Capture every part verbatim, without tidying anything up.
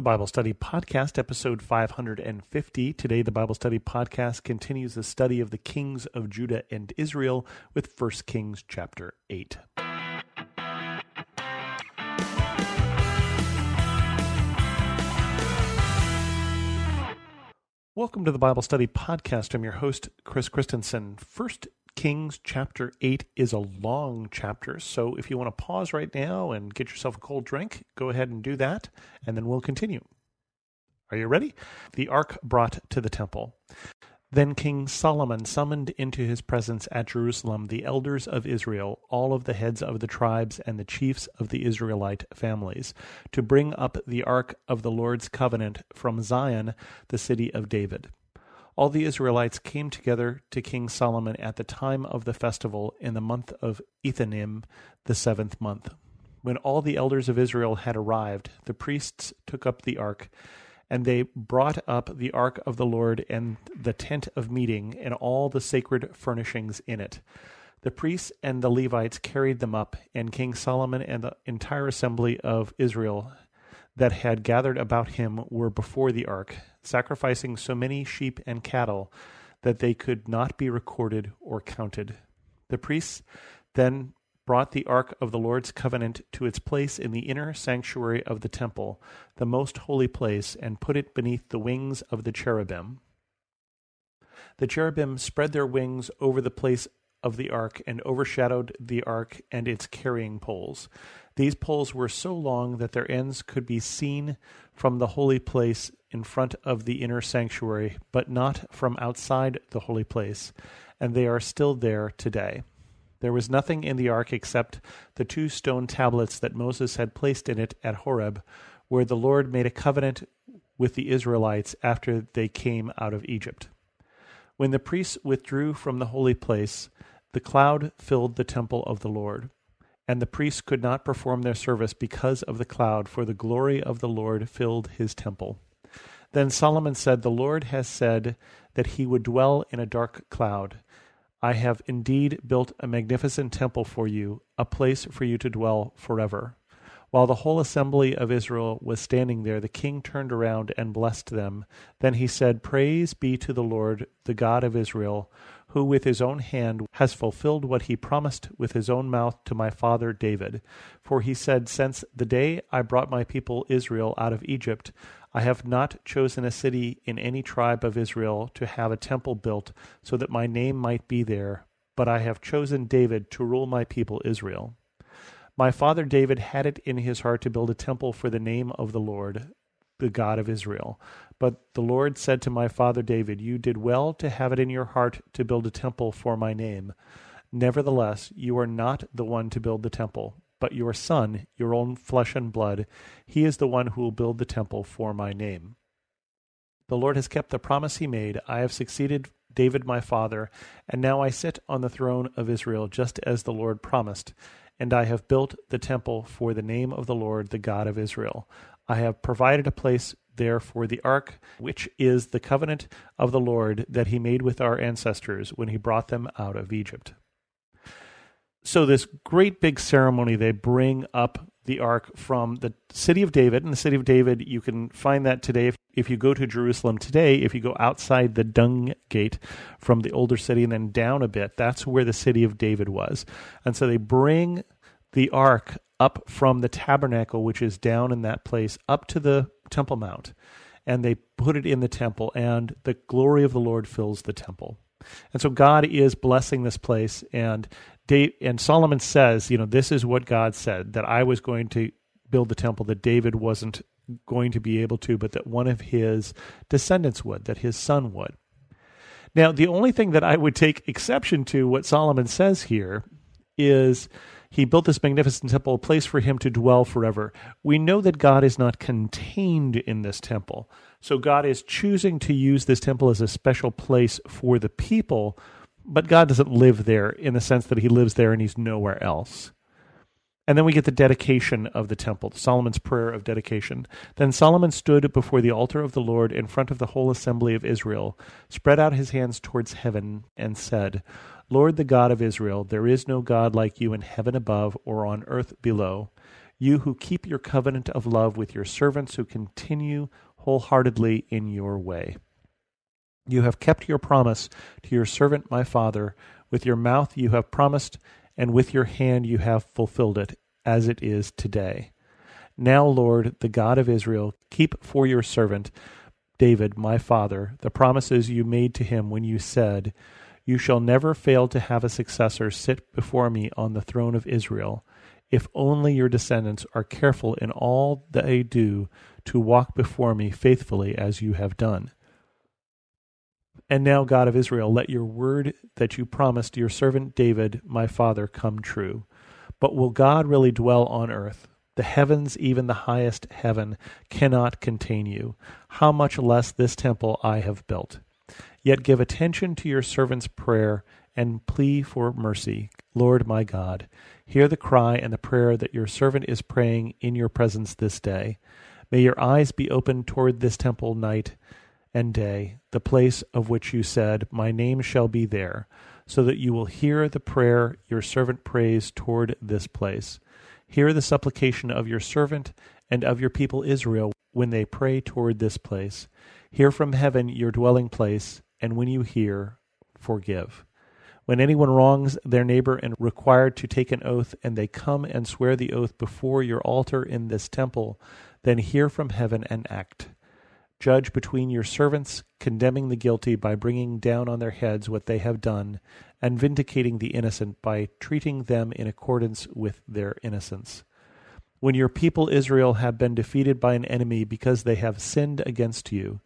The Bible Study Podcast, episode five hundred fifty. Today, the Bible Study Podcast continues the study of the kings of Judah and Israel with First Kings chapter eight. Welcome to the Bible Study Podcast. I'm your host, Chris Christensen. First Kings chapter eight is a long chapter, so if you want to pause right now and get yourself a cold drink, go ahead and do that, and then we'll continue. Are you ready? The ark brought to the temple. Then King Solomon summoned into his presence at Jerusalem the elders of Israel, all of the heads of the tribes and the chiefs of the Israelite families, to bring up the ark of the Lord's covenant from Zion, the city of David. All the Israelites came together to King Solomon at the time of the festival in the month of Ethanim, the seventh month. When all the elders of Israel had arrived, the priests took up the ark, and they brought up the ark of the Lord and the tent of meeting and all the sacred furnishings in it. The priests and the Levites carried them up, and King Solomon and the entire assembly of Israel that had gathered about him were before the ark, sacrificing so many sheep and cattle that they could not be recorded or counted. The priests then brought the ark of the Lord's covenant to its place in the inner sanctuary of the temple, the most holy place, and put it beneath the wings of the cherubim. The cherubim spread their wings over the place of the ark and overshadowed the ark and its carrying poles. These poles were so long that their ends could be seen from the holy place in front of the inner sanctuary, but not from outside the holy place, and they are still there today. There was nothing in the ark except the two stone tablets that Moses had placed in it at Horeb, where the Lord made a covenant with the Israelites after they came out of Egypt. When the priests withdrew from the holy place, the cloud filled the temple of the Lord, and the priests could not perform their service because of the cloud, for the glory of the Lord filled his temple. Then Solomon said, "The Lord has said that he would dwell in a dark cloud. I have indeed built a magnificent temple for you, a place for you to dwell forever." While the whole assembly of Israel was standing there, the king turned around and blessed them. Then he said, "Praise be to the Lord, the God of Israel, who with his own hand has fulfilled what he promised with his own mouth to my father David. For he said, 'Since the day I brought my people Israel out of Egypt, I have not chosen a city in any tribe of Israel to have a temple built so that my name might be there, but I have chosen David to rule my people Israel.' My father David had it in his heart to build a temple for the name of the Lord, the God of Israel. But the Lord said to my father David, 'You did well to have it in your heart to build a temple for my name. Nevertheless, you are not the one to build the temple, but your son, your own flesh and blood. He is the one who will build the temple for my name.' The Lord has kept the promise he made. I have succeeded David my father, and now I sit on the throne of Israel just as the Lord promised. And I have built the temple for the name of the Lord, the God of Israel. I have provided a place there for the ark, which is the covenant of the Lord that he made with our ancestors when he brought them out of Egypt." So this great big ceremony, they bring up the ark from the city of David. And the city of David, you can find that today. If, if you go to Jerusalem today, if you go outside the Dung Gate from the older city and then down a bit, that's where the city of David was. And so they bring the ark up from the tabernacle, which is down in that place, up to the Temple Mount. And they put it in the temple, and the glory of the Lord fills the temple. And so God is blessing this place, and David, and Solomon says, you know, this is what God said, that I was going to build the temple, that David wasn't going to be able to, but that one of his descendants would, that his son would. Now, the only thing that I would take exception to what Solomon says here is he built this magnificent temple, a place for him to dwell forever. We know that God is not contained in this temple. So God is choosing to use this temple as a special place for the people, but God doesn't live there in the sense that he lives there and he's nowhere else. And then we get the dedication of the temple, Solomon's prayer of dedication. "Then Solomon stood before the altar of the Lord in front of the whole assembly of Israel, spread out his hands towards heaven, and said, 'Lord, the God of Israel, there is no God like you in heaven above or on earth below. you who keep your covenant of love with your servants who continue wholeheartedly in your way. You have kept your promise to your servant my father. With your mouth you have promised, and with your hand you have fulfilled it, as it is today. Now, Lord, the God of Israel, keep for your servant David my father the promises you made to him when you said, You shall never fail to have a successor sit before me on the throne of Israel, if only your descendants are careful in all they do to walk before me faithfully as you have done. And now, God of Israel, let your word that you promised your servant David, my father, come true. But will God really dwell on earth? The heavens, even the highest heaven, cannot contain you. How much less this temple I have built. Yet give attention to your servant's prayer and plea for mercy, Lord my God. Hear the cry and the prayer that your servant is praying in your presence this day. May your eyes be open toward this temple night and day, the place of which you said, My name shall be there, so that you will hear the prayer your servant prays toward this place. Hear the supplication of your servant and of your people Israel when they pray toward this place. Hear from heaven your dwelling place, and when you hear, forgive. When anyone wrongs their neighbor and required to take an oath, and they come and swear the oath before your altar in this temple, then hear from heaven and act. Judge between your servants, condemning the guilty by bringing down on their heads what they have done, and vindicating the innocent by treating them in accordance with their innocence. When your people Israel have been defeated by an enemy because they have sinned against you,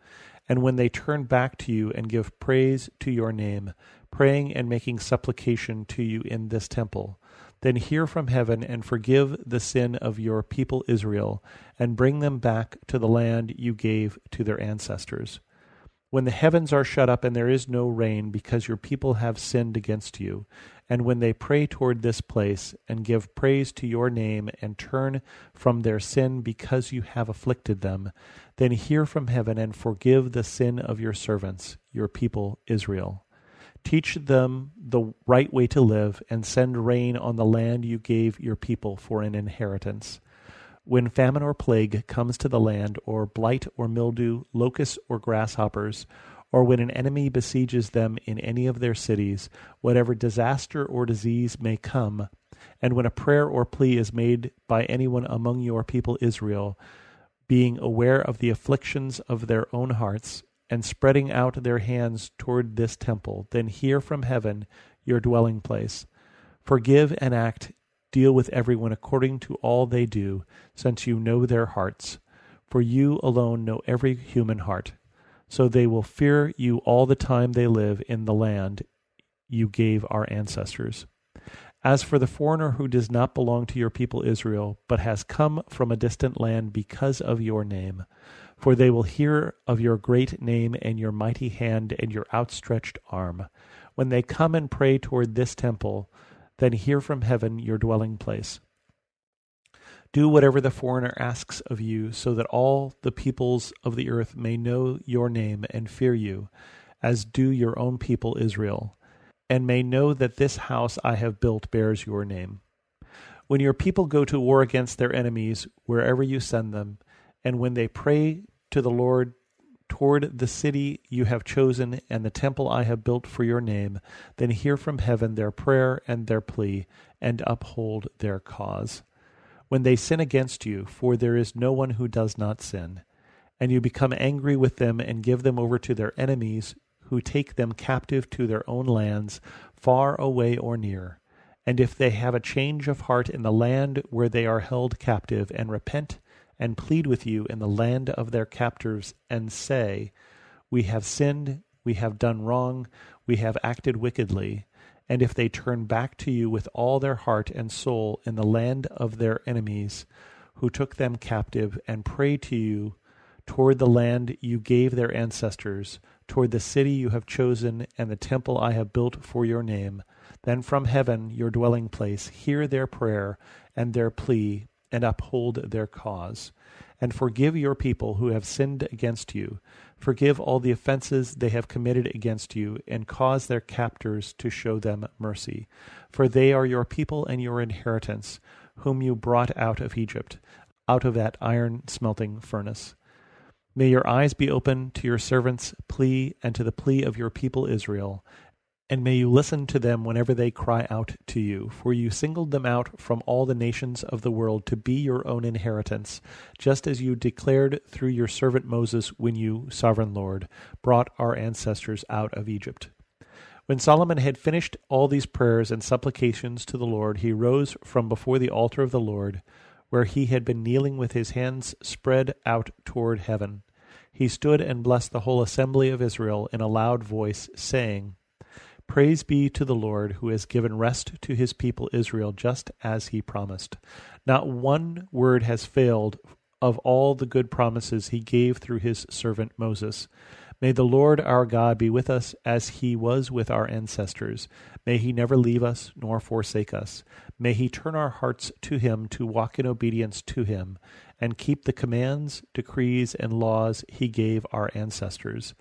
and when they turn back to you and give praise to your name, praying and making supplication to you in this temple, then hear from heaven and forgive the sin of your people Israel, and bring them back to the land you gave to their ancestors. When the heavens are shut up and there is no rain because your people have sinned against you, and when they pray toward this place and give praise to your name and turn from their sin because you have afflicted them, then hear from heaven and forgive the sin of your servants, your people Israel. Teach them the right way to live, and send rain on the land you gave your people for an inheritance. When famine or plague comes to the land, or blight or mildew, locusts or grasshoppers, or when an enemy besieges them in any of their cities, whatever disaster or disease may come, and when a prayer or plea is made by anyone among your people Israel, being aware of the afflictions of their own hearts, and spreading out their hands toward this temple, then hear from heaven your dwelling place. Forgive and act, deal with everyone according to all they do, since you know their hearts. For you alone know every human heart. So they will fear you all the time they live in the land you gave our ancestors. As for the foreigner who does not belong to your people Israel, but has come from a distant land because of your name, for they will hear of your great name and your mighty hand and your outstretched arm. When they come and pray toward this temple, then hear from heaven your dwelling place. Do whatever the foreigner asks of you, so that all the peoples of the earth may know your name and fear you, as do your own people Israel, and may know that this house I have built bears your name. When your people go to war against their enemies, wherever you send them, and when they pray to the Lord toward the city you have chosen and the temple I have built for your name, then hear from heaven their prayer and their plea, and uphold their cause. When they sin against you, for there is no one who does not sin, and you become angry with them and give them over to their enemies, who take them captive to their own lands, far away or near, and if they have a change of heart in the land where they are held captive, and repent and plead with you in the land of their captors, and say, We have sinned, we have done wrong, we have acted wickedly, and if they turn back to you with all their heart and soul in the land of their enemies, who took them captive, and pray to you toward the land you gave their ancestors, toward the city you have chosen and the temple I have built for your name, then from heaven, your dwelling place, hear their prayer and their plea, and uphold their cause. And forgive your people who have sinned against you. Forgive all the offenses they have committed against you, and cause their captors to show them mercy. For they are your people and your inheritance, whom you brought out of Egypt, out of that iron-smelting furnace. May your eyes be open to your servant's plea and to the plea of your people Israel, and may you listen to them whenever they cry out to you, for you singled them out from all the nations of the world to be your own inheritance, just as you declared through your servant Moses when you, sovereign Lord, brought our ancestors out of Egypt. When Solomon had finished all these prayers and supplications to the Lord, he rose from before the altar of the Lord, where he had been kneeling with his hands spread out toward heaven. He stood and blessed the whole assembly of Israel in a loud voice, saying, "Praise be to the Lord, who has given rest to his people Israel, just as he promised. Not one word has failed of all the good promises he gave through his servant Moses. May the Lord our God be with us as he was with our ancestors. May he never leave us nor forsake us. May he turn our hearts to him to walk in obedience to him and keep the commands, decrees, and laws he gave our ancestors.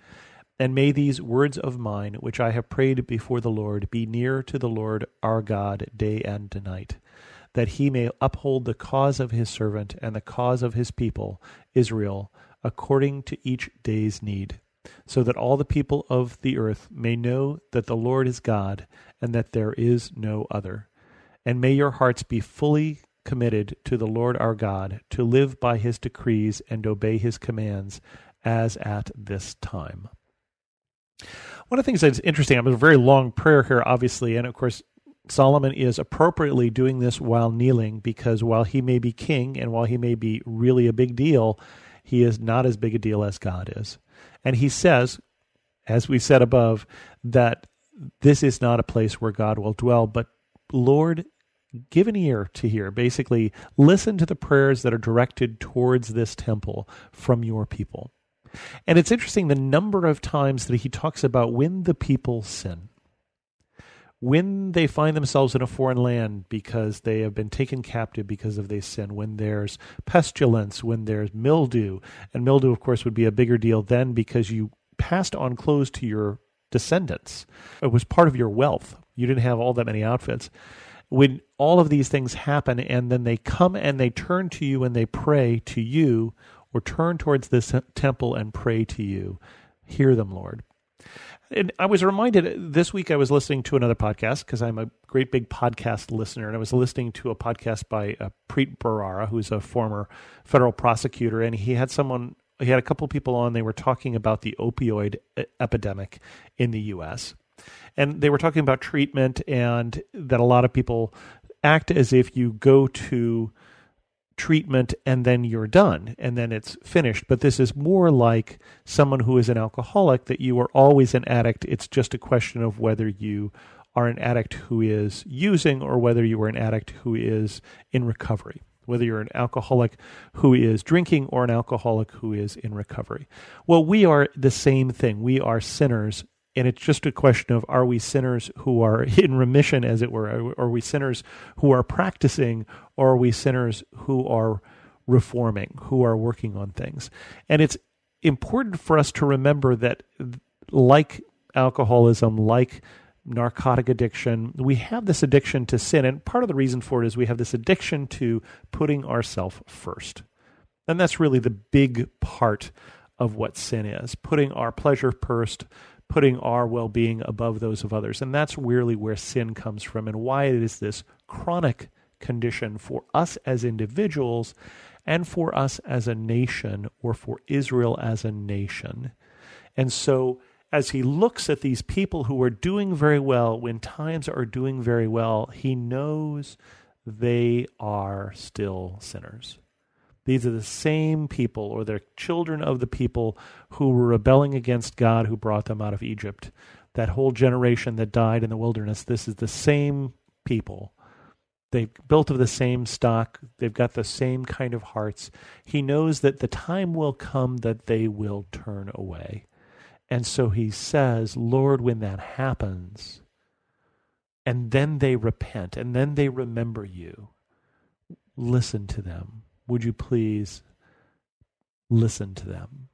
And may these words of mine, which I have prayed before the Lord, be near to the Lord our God day and night, that he may uphold the cause of his servant and the cause of his people, Israel, according to each day's need, so that all the people of the earth may know that the Lord is God and that there is no other. And may your hearts be fully committed to the Lord our God, to live by his decrees and obey his commands as at this time." One of the things that's interesting, it was a very long prayer here, obviously, and of course, Solomon is appropriately doing this while kneeling, because while he may be king and while he may be really a big deal, he is not as big a deal as God is. And he says, as we said above, that this is not a place where God will dwell, but Lord, give an ear to hear. Basically, listen to the prayers that are directed towards this temple from your people. And it's interesting the number of times that he talks about when the people sin, when they find themselves in a foreign land because they have been taken captive because of their sin, when there's pestilence, when there's mildew. And mildew, of course, would be a bigger deal then because you passed on clothes to your descendants. It was part of your wealth. You didn't have all that many outfits. When all of these things happen and then they come and they turn to you and they pray to you, or turn towards this temple and pray to you, hear them, Lord. And I was reminded, this week I was listening to another podcast, because I'm a great big podcast listener, and I was listening to a podcast by uh, Preet Bharara, who's a former federal prosecutor, and he had someone, he had a couple people on, they were talking about the opioid epidemic in the U S, and they were talking about treatment, and that a lot of people act as if you go to treatment and then you're done and then it's finished. But this is more like someone who is an alcoholic, that you are always an addict. It's just a question of whether you are an addict who is using or whether you are an addict who is in recovery, whether you're an alcoholic who is drinking or an alcoholic who is in recovery. Well, we are the same thing. We are sinners. And it's just a question of, are we sinners who are in remission, as it were? Are we sinners who are practicing, or are we sinners who are reforming, who are working on things? And it's important for us to remember that, like alcoholism, like narcotic addiction, we have this addiction to sin. And part of the reason for it is we have this addiction to putting ourselves first. And that's really the big part of what sin is, putting our pleasure first, putting our well-being above those of others. And that's really where sin comes from and why it is this chronic condition for us as individuals and for us as a nation, or for Israel as a nation. And so as he looks at these people who are doing very well, when times are doing very well, he knows they are still sinners. These are the same people, or they're children of the people who were rebelling against God who brought them out of Egypt. That whole generation that died in the wilderness, this is the same people. They've built of the same stock. They've got the same kind of hearts. He knows that the time will come that they will turn away. And so he says, Lord, when that happens, and then they repent, and then they remember you, listen to them. Would you please listen to them?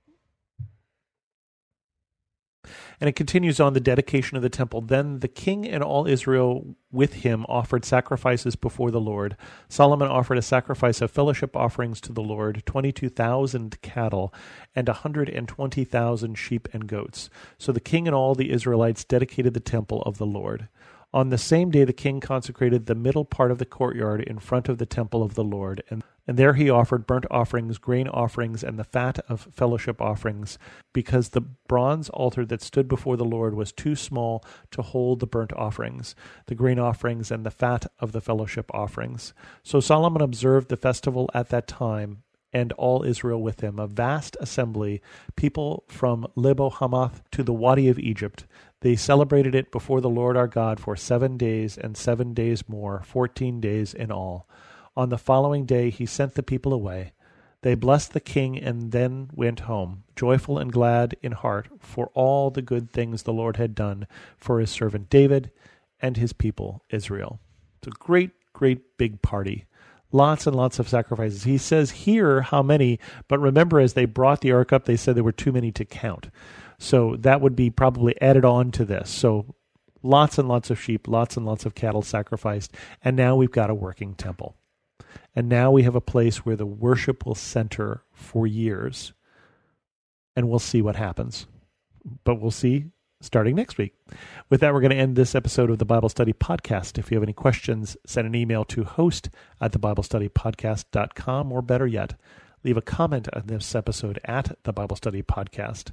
And it continues on the dedication of the temple. Then the king and all Israel with him offered sacrifices before the Lord. Solomon offered a sacrifice of fellowship offerings to the Lord, twenty-two thousand cattle and one hundred twenty thousand sheep and goats. So the king and all the Israelites dedicated the temple of the Lord. On the same day, the king consecrated the middle part of the courtyard in front of the temple of the Lord, and And there he offered burnt offerings, grain offerings, and the fat of fellowship offerings, because the bronze altar that stood before the Lord was too small to hold the burnt offerings, the grain offerings, and the fat of the fellowship offerings. So Solomon observed the festival at that time, and all Israel with him, a vast assembly, people from Lebo Hamath to the Wadi of Egypt. They celebrated it before the Lord our God for seven days and seven days more, fourteen days in all. On the following day he sent the people away. They blessed the king and then went home, joyful and glad in heart for all the good things the Lord had done for his servant David and his people Israel. It's a great, great big party. Lots and lots of sacrifices. He says here how many, but remember as they brought the ark up, they said there were too many to count. So that would be probably added on to this. So lots and lots of sheep, lots and lots of cattle sacrificed, and now we've got a working temple. And now we have a place where the worship will center for years, and we'll see what happens. But we'll see starting next week. With that, we're going to end this episode of the Bible Study Podcast. If you have any questions, send an email to host at thebiblestudypodcast.com, or better yet, leave a comment on this episode at the Bible Study Podcast.